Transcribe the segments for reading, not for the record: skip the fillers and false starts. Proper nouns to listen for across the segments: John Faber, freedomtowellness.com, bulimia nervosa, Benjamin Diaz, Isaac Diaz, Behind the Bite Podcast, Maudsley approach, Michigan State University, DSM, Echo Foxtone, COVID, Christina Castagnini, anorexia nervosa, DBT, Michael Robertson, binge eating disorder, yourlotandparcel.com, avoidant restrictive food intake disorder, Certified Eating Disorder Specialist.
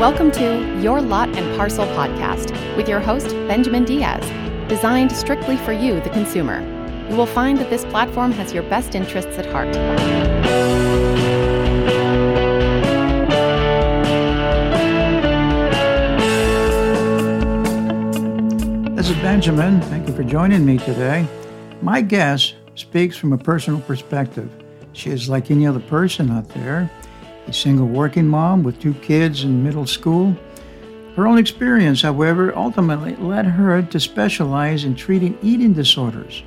Welcome to Your Lot and Parcel Podcast with your host, Benjamin Diaz, designed strictly for you, the consumer. You will find that this platform has your best interests at heart. This is Benjamin. Thank you for joining me today. My guest speaks from a personal perspective. She is like any other person out there. A single working mom with two kids in middle school. Her own experience, however, ultimately led her to specialize in treating eating disorders.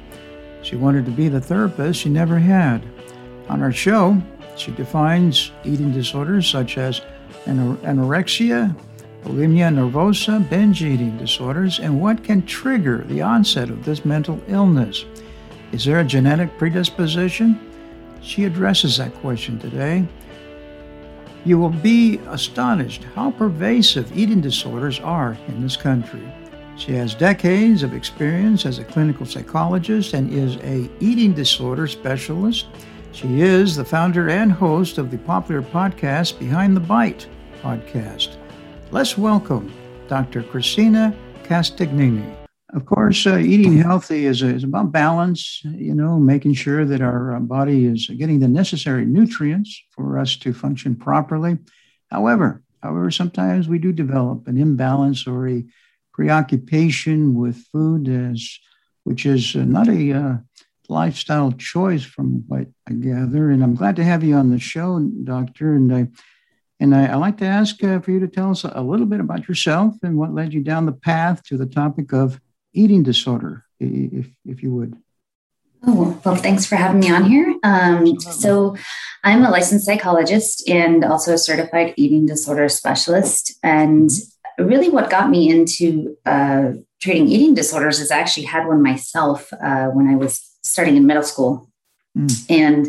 She wanted to be the therapist she never had. On her show, she defines eating disorders such as anorexia, bulimia nervosa, binge eating disorders, and what can trigger the onset of this mental illness. Is there a genetic predisposition? She addresses that question today. You will be astonished how pervasive eating disorders are in this country. She has decades of experience as a clinical psychologist and is an eating disorder specialist. She is the founder and host of the popular podcast Behind the Bite Podcast. Let's welcome Dr. Christina Castagnini. Of course, eating healthy is about balance, you know, making sure that our body is getting the necessary nutrients for us to function properly. However, sometimes we do develop an imbalance or a preoccupation with food, which is not a lifestyle choice from what I gather. And I'm glad to have you on the show, Doctor. And I'd like to ask for you to tell us a little bit about yourself and what led you down the path to the topic of eating disorder, if you would. Oh, well, thanks for having me on here. So I'm a licensed psychologist and also a certified eating disorder specialist. And really what got me into treating eating disorders is I actually had one myself when I was starting in middle school. And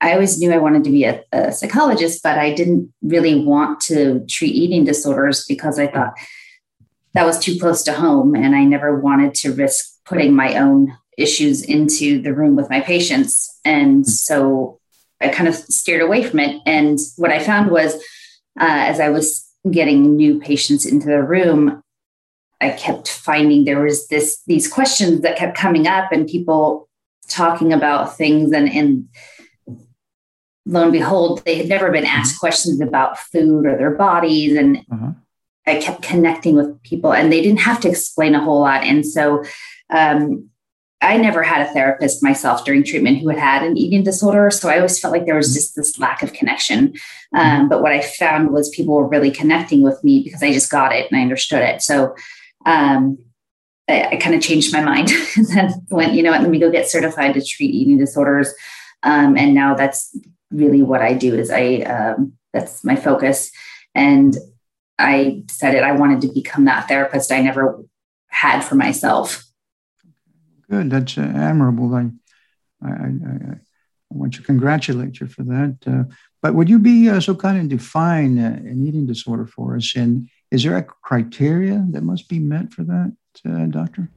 I always knew I wanted to be a psychologist, but I didn't really want to treat eating disorders because I thought that was too close to home. And I never wanted to risk putting my own issues into the room with my patients. And so I kind of steered away from it. And what I found was, as I was getting new patients into the room, I kept finding there was these questions that kept coming up and people talking about things. And lo and behold, they had never been asked questions about food or their bodies. And I kept connecting with people and they didn't have to explain a whole lot. And so I never had a therapist myself during treatment who had an eating disorder. So I always felt like there was just this lack of connection. But what I found was people were really connecting with me because I just got it and I understood it. So I kind of changed my mind and then went, you know what, let me go get certified to treat eating disorders. And now that's really what I do is that's my focus. And I decided I wanted to become that therapist I never had for myself. Good. That's admirable. I want to congratulate you for that. But would you be so kind and define an eating disorder for us? And is there a criteria that must be met for that, Doctor?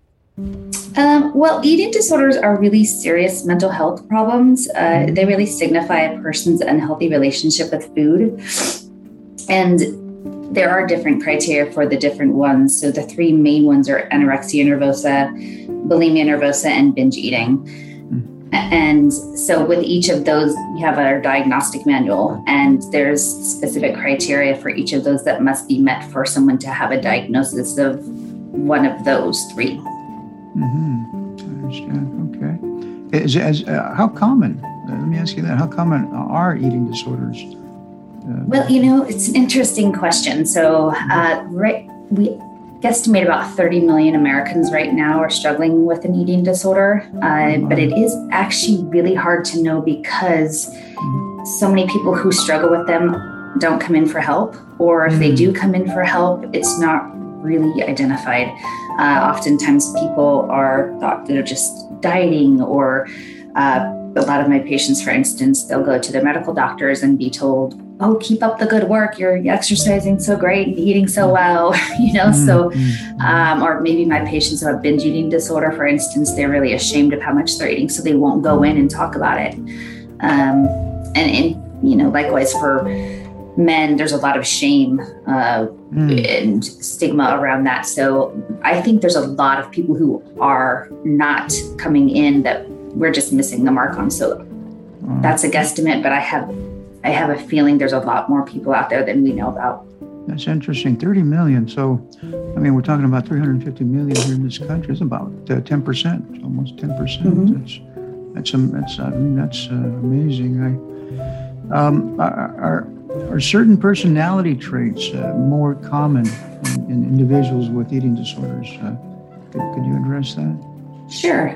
Well, eating disorders are really serious mental health problems. They really signify a person's unhealthy relationship with food. And there are different criteria for the different ones. So the three main ones are anorexia nervosa, bulimia nervosa, and binge eating. And so with each of those, we have our diagnostic manual, and there's specific criteria for each of those that must be met for someone to have a diagnosis of one of those three. I understand. Okay. How common, let me ask you that, how common are eating disorders? Well, you know, it's an interesting question. So we guesstimate about 30 million Americans right now are struggling with an eating disorder. But it is actually really hard to know because so many people who struggle with them don't come in for help. Or if they do come in for help, it's not really identified. Oftentimes people are thought they're just dieting or a lot of my patients, for instance, they'll go to their medical doctors and be told, oh, keep up the good work. You're exercising so great and eating so well, you know? So, or maybe my patients who have binge eating disorder, for instance, they're really ashamed of how much they're eating. So they won't go in and talk about it. And, you know, likewise for men, there's a lot of shame and stigma around that. So I think there's a lot of people who are not coming in that we're just missing the mark on. So that's a guesstimate, but I have a feeling there's a lot more people out there than we know about. That's interesting. 30 million. So, I mean, we're talking about 350 million here in this country. It's about 10%, it's almost 10%. Mm-hmm. That's amazing. Are certain personality traits more common in individuals with eating disorders? Could you address that? Sure.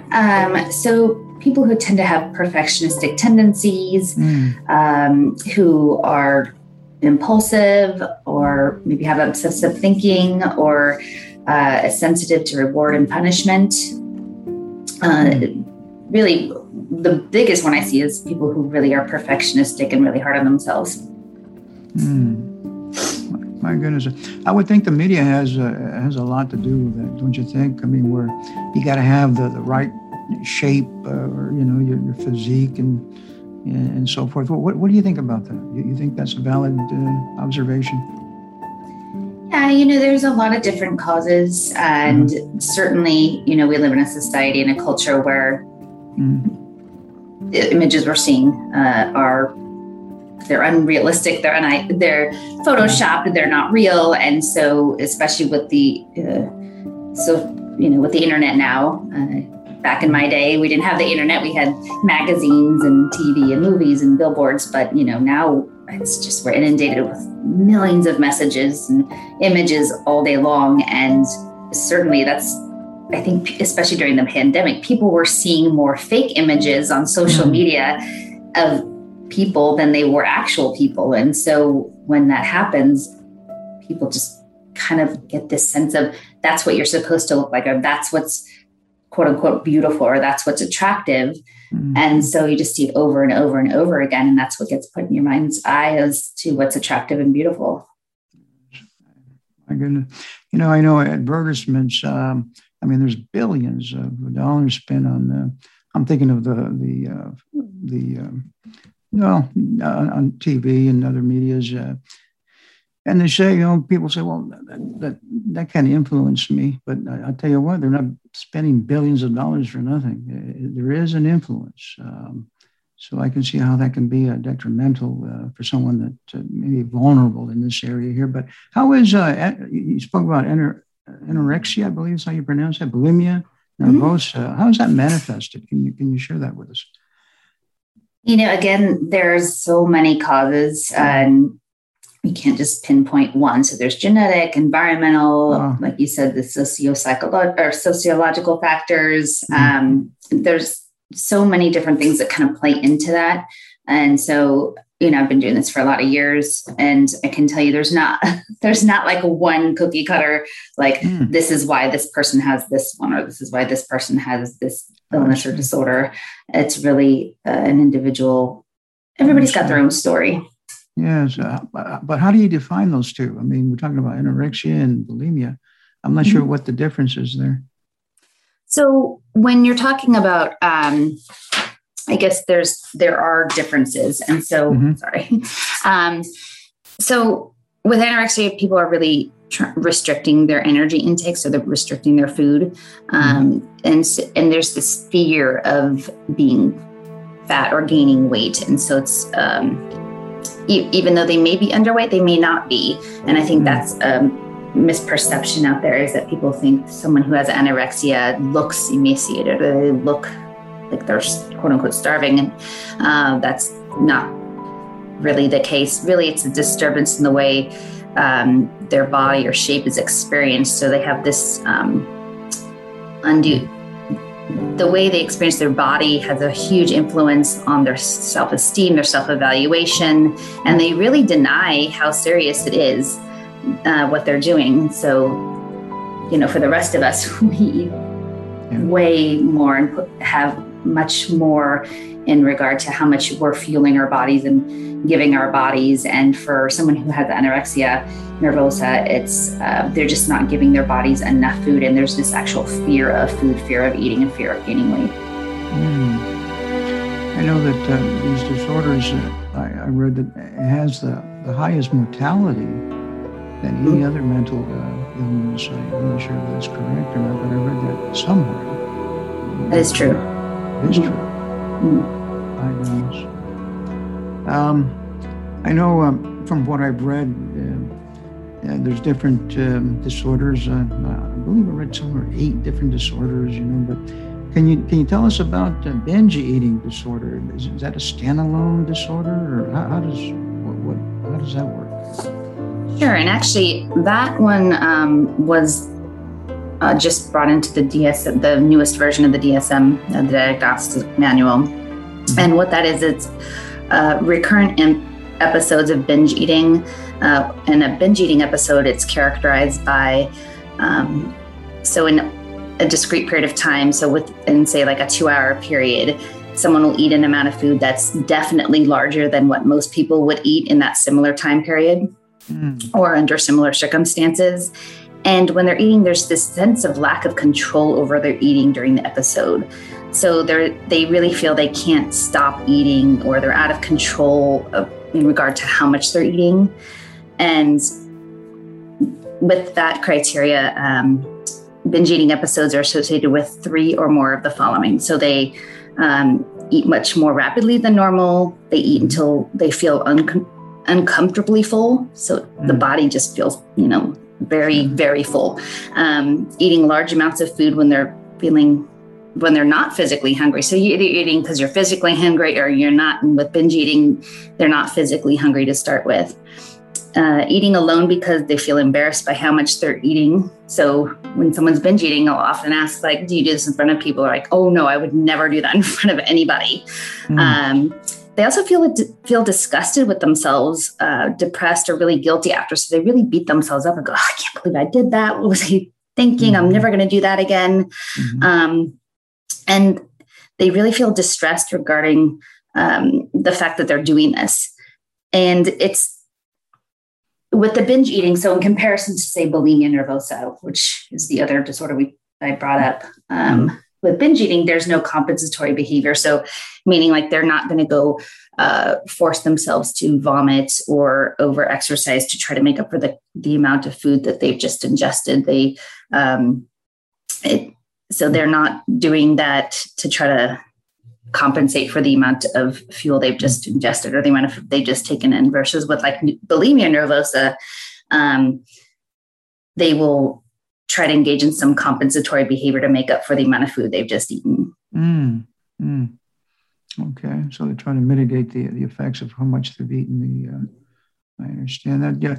So people who tend to have perfectionistic tendencies, who are impulsive or maybe have obsessive thinking or sensitive to reward and punishment. Really, the biggest one I see is people who really are perfectionistic and really hard on themselves. My goodness, I would think the media has a lot to do with it, don't you think? I mean, you got to have the right shape, or you know, your physique and so forth. What do you think about that? You think that's a valid observation? Yeah, you know, there's a lot of different causes, and certainly, you know, we live in a society and a culture where the images we're seeing are. They're unrealistic. They're photoshopped. They're not real. And so, especially with with the internet now. Back in my day, we didn't have the internet. We had magazines and TV and movies and billboards. But you know, now it's just we're inundated with millions of messages and images all day long. And certainly, that's I think, especially during the pandemic, people were seeing more fake images on social media of people than they were actual people. And so when that happens, people just kind of get this sense of that's what you're supposed to look like, or that's what's quote unquote beautiful, or that's what's attractive. Mm-hmm. And so you just see it over and over and over again. And that's what gets put in your mind's eye as to what's attractive and beautiful. My goodness. You know, I know advertisements, there's billions of dollars spent on, I'm thinking of on TV and other medias. And they say, you know, people say, well, that kind of influenced me. But I tell you what, they're not spending billions of dollars for nothing. There is an influence. So I can see how that can be detrimental for someone that may be vulnerable in this area here. But how is, you spoke about anorexia, I believe is how you pronounce that, bulimia, nervosa. Mm-hmm. How is that manifested? Can you share that with us? You know, again, there's so many causes and we can't just pinpoint one. So there's genetic, environmental, like you said, the sociological factors. There's so many different things that kind of play into that. And so, you know, I've been doing this for a lot of years and I can tell you there's not like one cookie cutter, like this is why this person has this one, or this is why this person has this illness or disorder. It's really an individual. Everybody's got their own story. Yes. But how do you define those two? I mean, we're talking about anorexia and bulimia. I'm not sure what the difference is there. So when you're talking about, I guess there are differences. And so, so with anorexia, people are really restricting their energy intake, so they're restricting their food, and there's this fear of being fat or gaining weight, and so it's even though they may be underweight, they may not be, and I think that's misperception out there is that people think someone who has anorexia looks emaciated or they look like they're quote unquote starving, and that's not really the case. Really, it's a disturbance in the way their body or shape is experienced. So they have this the way they experience their body has a huge influence on their self-esteem, their self-evaluation, and they really deny how serious it is what they're doing. So, you know, for the rest of us, we eat way more and have much more in regard to how much we're fueling our bodies and giving our bodies. And for someone who has anorexia nervosa, it's they're just not giving their bodies enough food. And there's this actual fear of food, fear of eating, and fear of gaining weight. I know that these disorders, I read that it has the highest mortality than any other mental illness. I'm not sure if that's correct or not, but I read that somewhere. That is true. It is true. I know from what I've read, there's different disorders. I believe I read somewhere 8 different disorders, you know. But can you tell us about binge eating disorder? Is that a standalone disorder, or how does that work? Sure, and actually that one was just brought into the DSM, the newest version of the DSM, the Diagnostic Manual. And what that is, it's recurrent episodes of binge eating. In a binge eating episode, it's characterized by, so in a discrete period of time, so within, say, like a 2-hour period, someone will eat an amount of food that's definitely larger than what most people would eat in that similar time period or under similar circumstances. And when they're eating, there's this sense of lack of control over their eating during the episode. So they really feel they can't stop eating, or they're out of control in regard to how much they're eating. And with that criteria, binge eating episodes are associated with 3 or more of the following. So they eat much more rapidly than normal. They eat until they feel uncomfortably full. So the body just feels, you know, very, very full. Eating large amounts of food when they're not physically hungry. So you're either eating because you're physically hungry, or you're not. And with binge eating, they're not physically hungry to start with. Eating alone because they feel embarrassed by how much they're eating. So when someone's binge eating, I'll often ask, like, do you do this in front of people? Or like, oh no, I would never do that in front of anybody. They also feel disgusted with themselves, depressed, or really guilty after. So they really beat themselves up and go, oh, I can't believe I did that. What was I thinking? I'm never going to do that again. And they really feel distressed regarding the fact that they're doing this. And it's with the binge eating. So in comparison to, say, bulimia nervosa, which is the other disorder I brought up, with binge eating, there's no compensatory behavior. So meaning, like, they're not going to go force themselves to vomit or over-exercise to try to make up for the amount of food that they've just ingested. So they're not doing that to try to compensate for the amount of fuel they've just ingested or the amount of they've just taken in, versus with, like, bulimia nervosa, they will try to engage in some compensatory behavior to make up for the amount of food they've just eaten. Okay. So they're trying to mitigate the effects of how much they've eaten. I understand that. Yeah.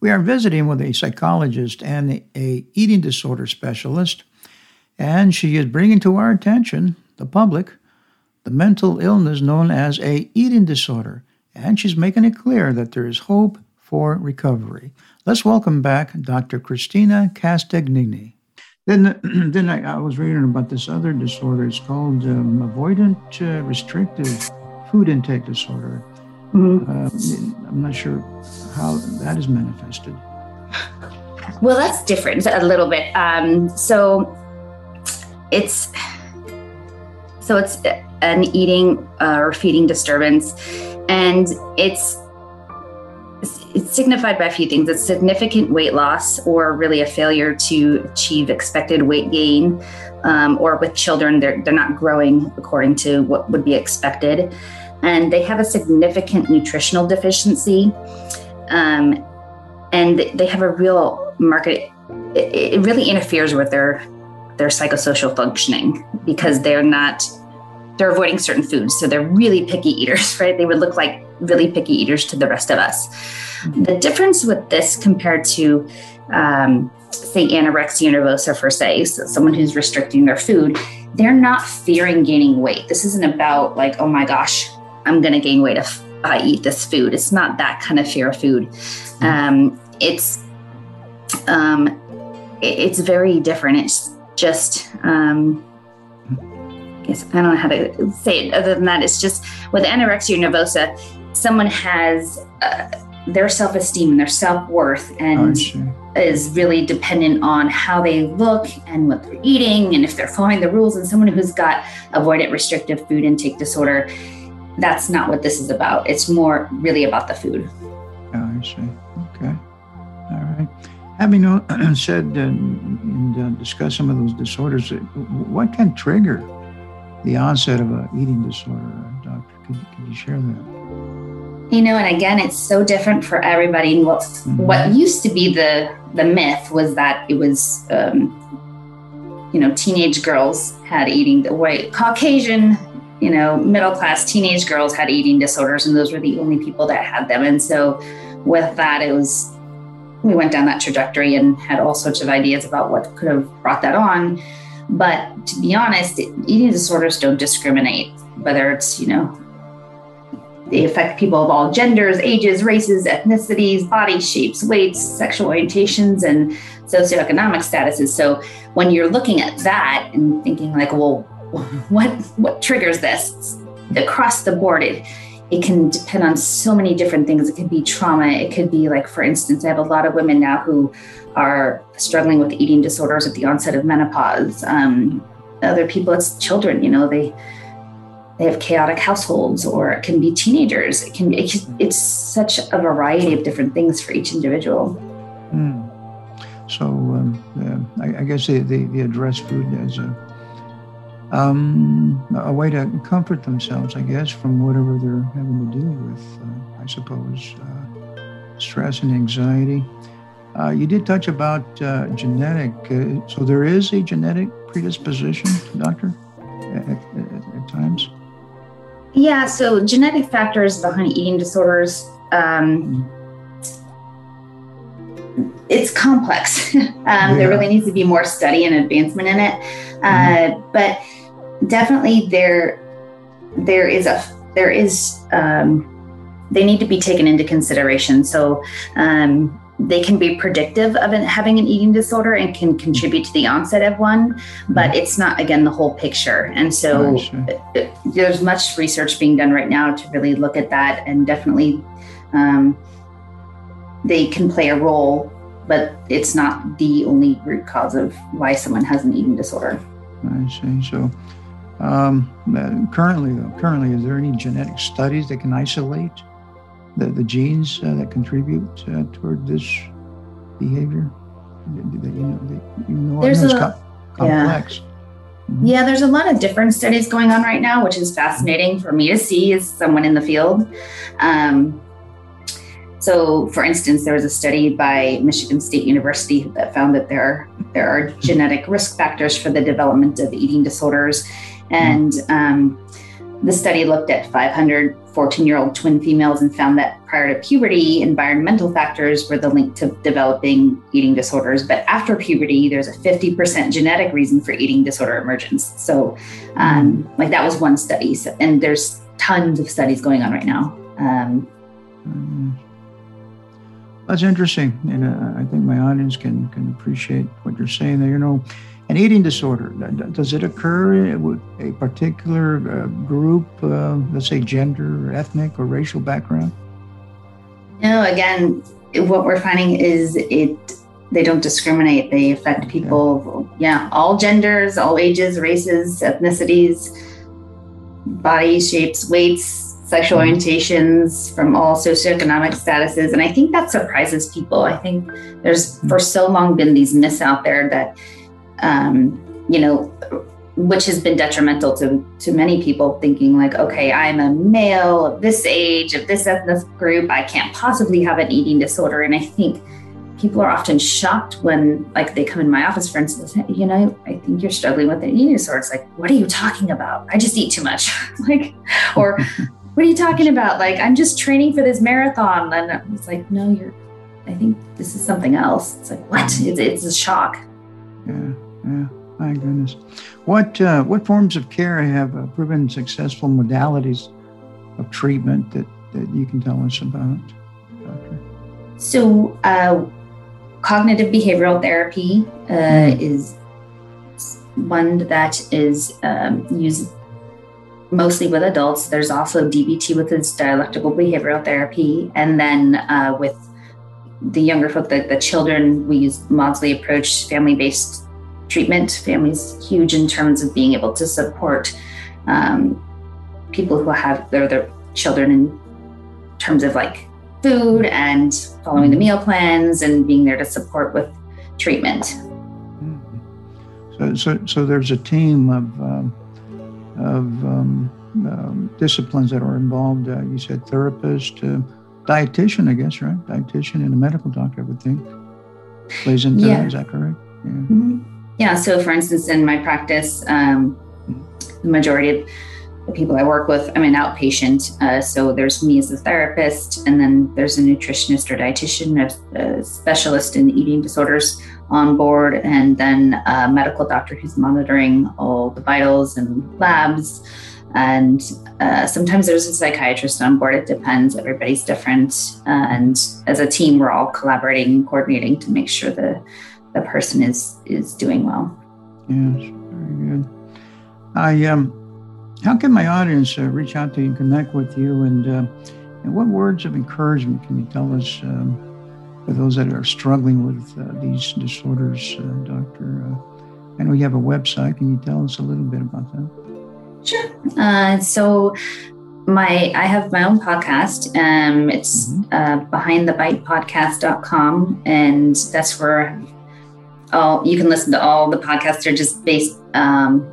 We are visiting with a psychologist and a eating disorder specialist, and she is bringing to our attention, the public, the mental illness known as a eating disorder, and she's making it clear that there is hope for recovery. Let's welcome back Dr. Christina Castagnini. Then I was reading about this other disorder. It's called avoidant restrictive food intake disorder. I'm not sure how that is manifested. Well, that's different a little bit. So it's an eating or feeding disturbance, and it's signified by a few things. It's significant weight loss, or really a failure to achieve expected weight gain, or with children, they're not growing according to what would be expected. And they have a significant nutritional deficiency, and they have a real market. It really interferes with their psychosocial functioning, because they're avoiding certain foods. So they're really picky eaters, right? They would look like really picky eaters to the rest of us. The difference with this compared to, say, anorexia nervosa, for say, so someone who's restricting their food, they're not fearing gaining weight. This isn't about, like, oh my gosh, I'm going to gain weight if I eat this food. It's not that kind of fear of food. It's it's very different. It's just, I guess I don't know how to say it other than that. It's just with anorexia nervosa, someone has their self-esteem and their self-worth and is really dependent on how they look and what they're eating and if they're following the rules. And someone who's got avoidant restrictive food intake disorder, that's not what this is about. It's more really about the food. Oh, I see. Okay. All right. Having said and discussed some of those disorders, what can trigger the onset of an eating disorder, Doctor? Could you share that? You know, and again, it's so different for everybody. And what used to be the myth was that it was, teenage girls had eating the white Caucasian, middle-class teenage girls had eating disorders, and those were the only people that had them. And so with that, we went down that trajectory and had all sorts of ideas about what could have brought that on. But to be honest, eating disorders don't discriminate, whether it's, they affect people of all genders, ages, races, ethnicities, body shapes, weights, sexual orientations, and socioeconomic statuses. So when you're looking at that and thinking like, well, what triggers this? Across the board, it can depend on so many different things. It could be trauma. It could be like, for instance, I have a lot of women now who are struggling with eating disorders at the onset of menopause. Other people, it's children, they have chaotic households, or it can be teenagers. It's such a variety of different things for each individual. Mm. So I guess they address food as a way to comfort themselves, I guess, from whatever they're having to deal with, I suppose, stress and anxiety. You did touch about genetic. So there is a genetic predisposition, Doctor, at times? Yeah, so genetic factors behind eating disorders, it's complex. There really needs to be more study and advancement in it. But definitely they need to be taken into consideration. So they can be predictive of having an eating disorder and can contribute to the onset of one, but it's not, again, the whole picture. And so there's much research being done right now to really look at that, and definitely they can play a role, but it's not the only root cause of why someone has an eating disorder. I see. So currently, is there any genetic studies that can isolate the genes that contribute toward this behavior? Complex. Yeah. Mm-hmm. Yeah, there's a lot of different studies going on right now, which is fascinating for me to see as someone in the field. So, for instance, there was a study by Michigan State University that found that there are genetic risk factors for the development of eating disorders. And the study looked at 500 14-year-old twin females and found that prior to puberty, environmental factors were the link to developing eating disorders. But after puberty, there's a 50% genetic reason for eating disorder emergence. So, that was one study. So, and there's tons of studies going on right now. That's interesting, and I think my audience can appreciate what you're saying there. An eating disorder, does it occur with a particular group, let's say gender, or ethnic, or racial background? No, again, what we're finding is they don't discriminate. They affect people, all genders, all ages, races, ethnicities, body shapes, weights, sexual orientations, from all socioeconomic statuses. And I think that surprises people. I think there's for so long been these myths out there that, which has been detrimental to many people, thinking like, okay, I'm a male of this age, of this ethnic group, I can't possibly have an eating disorder. And I think people are often shocked when they come in my office, for instance, I think you're struggling with an eating disorder. It's like, what are you talking about? I just eat too much. Or what are you talking about? I'm just training for this marathon. And it's like, no, I think this is something else. It's like, what? It's a shock. Yeah. My goodness. What forms of care have proven successful modalities of treatment that you can tell us about, Doctor? So Cognitive behavioral therapy is one that is used mostly with adults. There's also DBT with its dialectical behavioral therapy. And then with the younger folk, the children, we use Maudsley approach, family-based treatment. Family's huge in terms of being able to support people who have their children in terms of like food and following the meal plans and being there to support with treatment. So there's a team of disciplines that are involved. You said therapist, dietitian, I guess, right? Dietitian and a medical doctor, I would think, plays into that. Is that correct? Yeah. Mm-hmm. Yeah. So, for instance, in my practice, the majority of the people I work with, I'm an outpatient. So there's me as a therapist, and then there's a nutritionist or dietitian, a specialist in eating disorders on board, and then a medical doctor who's monitoring all the vitals and labs. And sometimes there's a psychiatrist on board. It depends. Everybody's different. And as a team, we're all collaborating and coordinating to make sure the person is doing well. Yes, very good. How can my audience reach out to you and connect with you? And what words of encouragement can you tell us for those that are struggling with these disorders, Doctor? I know you have a website. Can you tell us a little bit about that? Sure. So I have my own podcast. It's Behind the Bite Podcast.com, and that's where you can listen to all the podcasts. Are just based on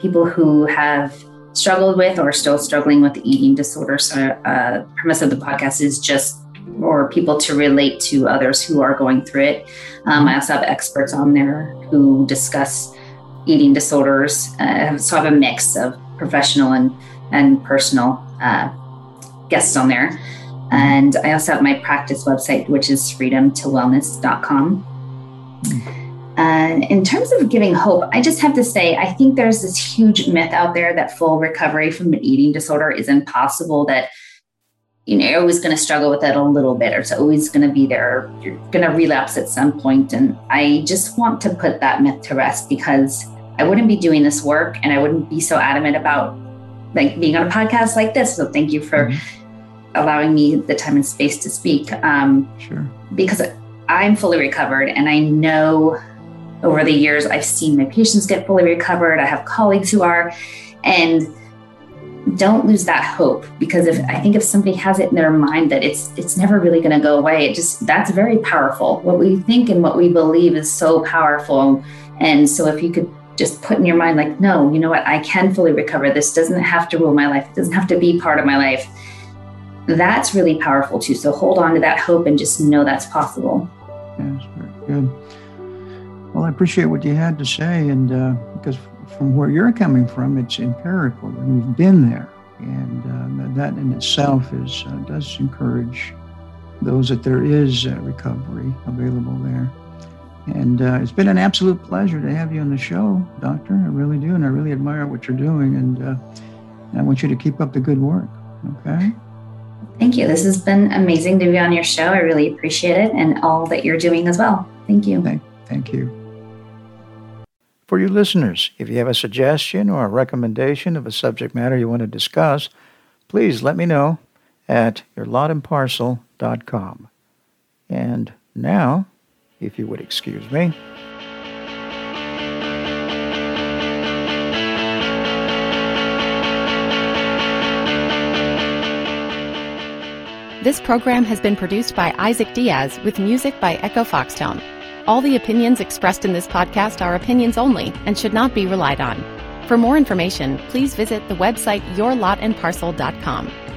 people who have struggled with or still struggling with eating disorder. So the premise of the podcast is just for people to relate to others who are going through it. I also have experts on there who discuss eating disorders. So I have a mix of professional and personal guests on there. And I also have my practice website, which is freedomtowellness.com. And in terms of giving hope, I just have to say, I think there's this huge myth out there that full recovery from an eating disorder is impossible, that, you know, you're always going to struggle with it a little bit, or it's always going to be there, you're going to relapse at some point. And I just want to put that myth to rest, because I wouldn't be doing this work and I wouldn't be so adamant about like being on a podcast like this. So thank you for allowing me the time and space to speak. Sure. Because I'm fully recovered, and I know over the years, I've seen my patients get fully recovered. I have colleagues who are, and don't lose that hope, because if somebody has it in their mind that it's never really going to go away, that's very powerful. What we think and what we believe is so powerful. And so if you could just put in your mind, like, no, you know what, I can fully recover. This doesn't have to rule my life. It doesn't have to be part of my life. That's really powerful too. So hold on to that hope and just know that's possible. Yes, very good. Well, I appreciate what you had to say, and because from where you're coming from, it's empirical. You've been there, and that in itself does encourage those that there is recovery available there. And it's been an absolute pleasure to have you on the show, Doctor. I really do, and I really admire what you're doing, and I want you to keep up the good work, okay? Thank you. This has been amazing to be on your show. I really appreciate it, and all that you're doing as well. Thank you. Thank you. For you listeners, if you have a suggestion or a recommendation of a subject matter you want to discuss, please let me know at yourlotandparcel.com. And now, if you would excuse me. This program has been produced by Isaac Diaz with music by Echo Foxtone. All the opinions expressed in this podcast are opinions only and should not be relied on. For more information, please visit the website yourlotandparcel.com.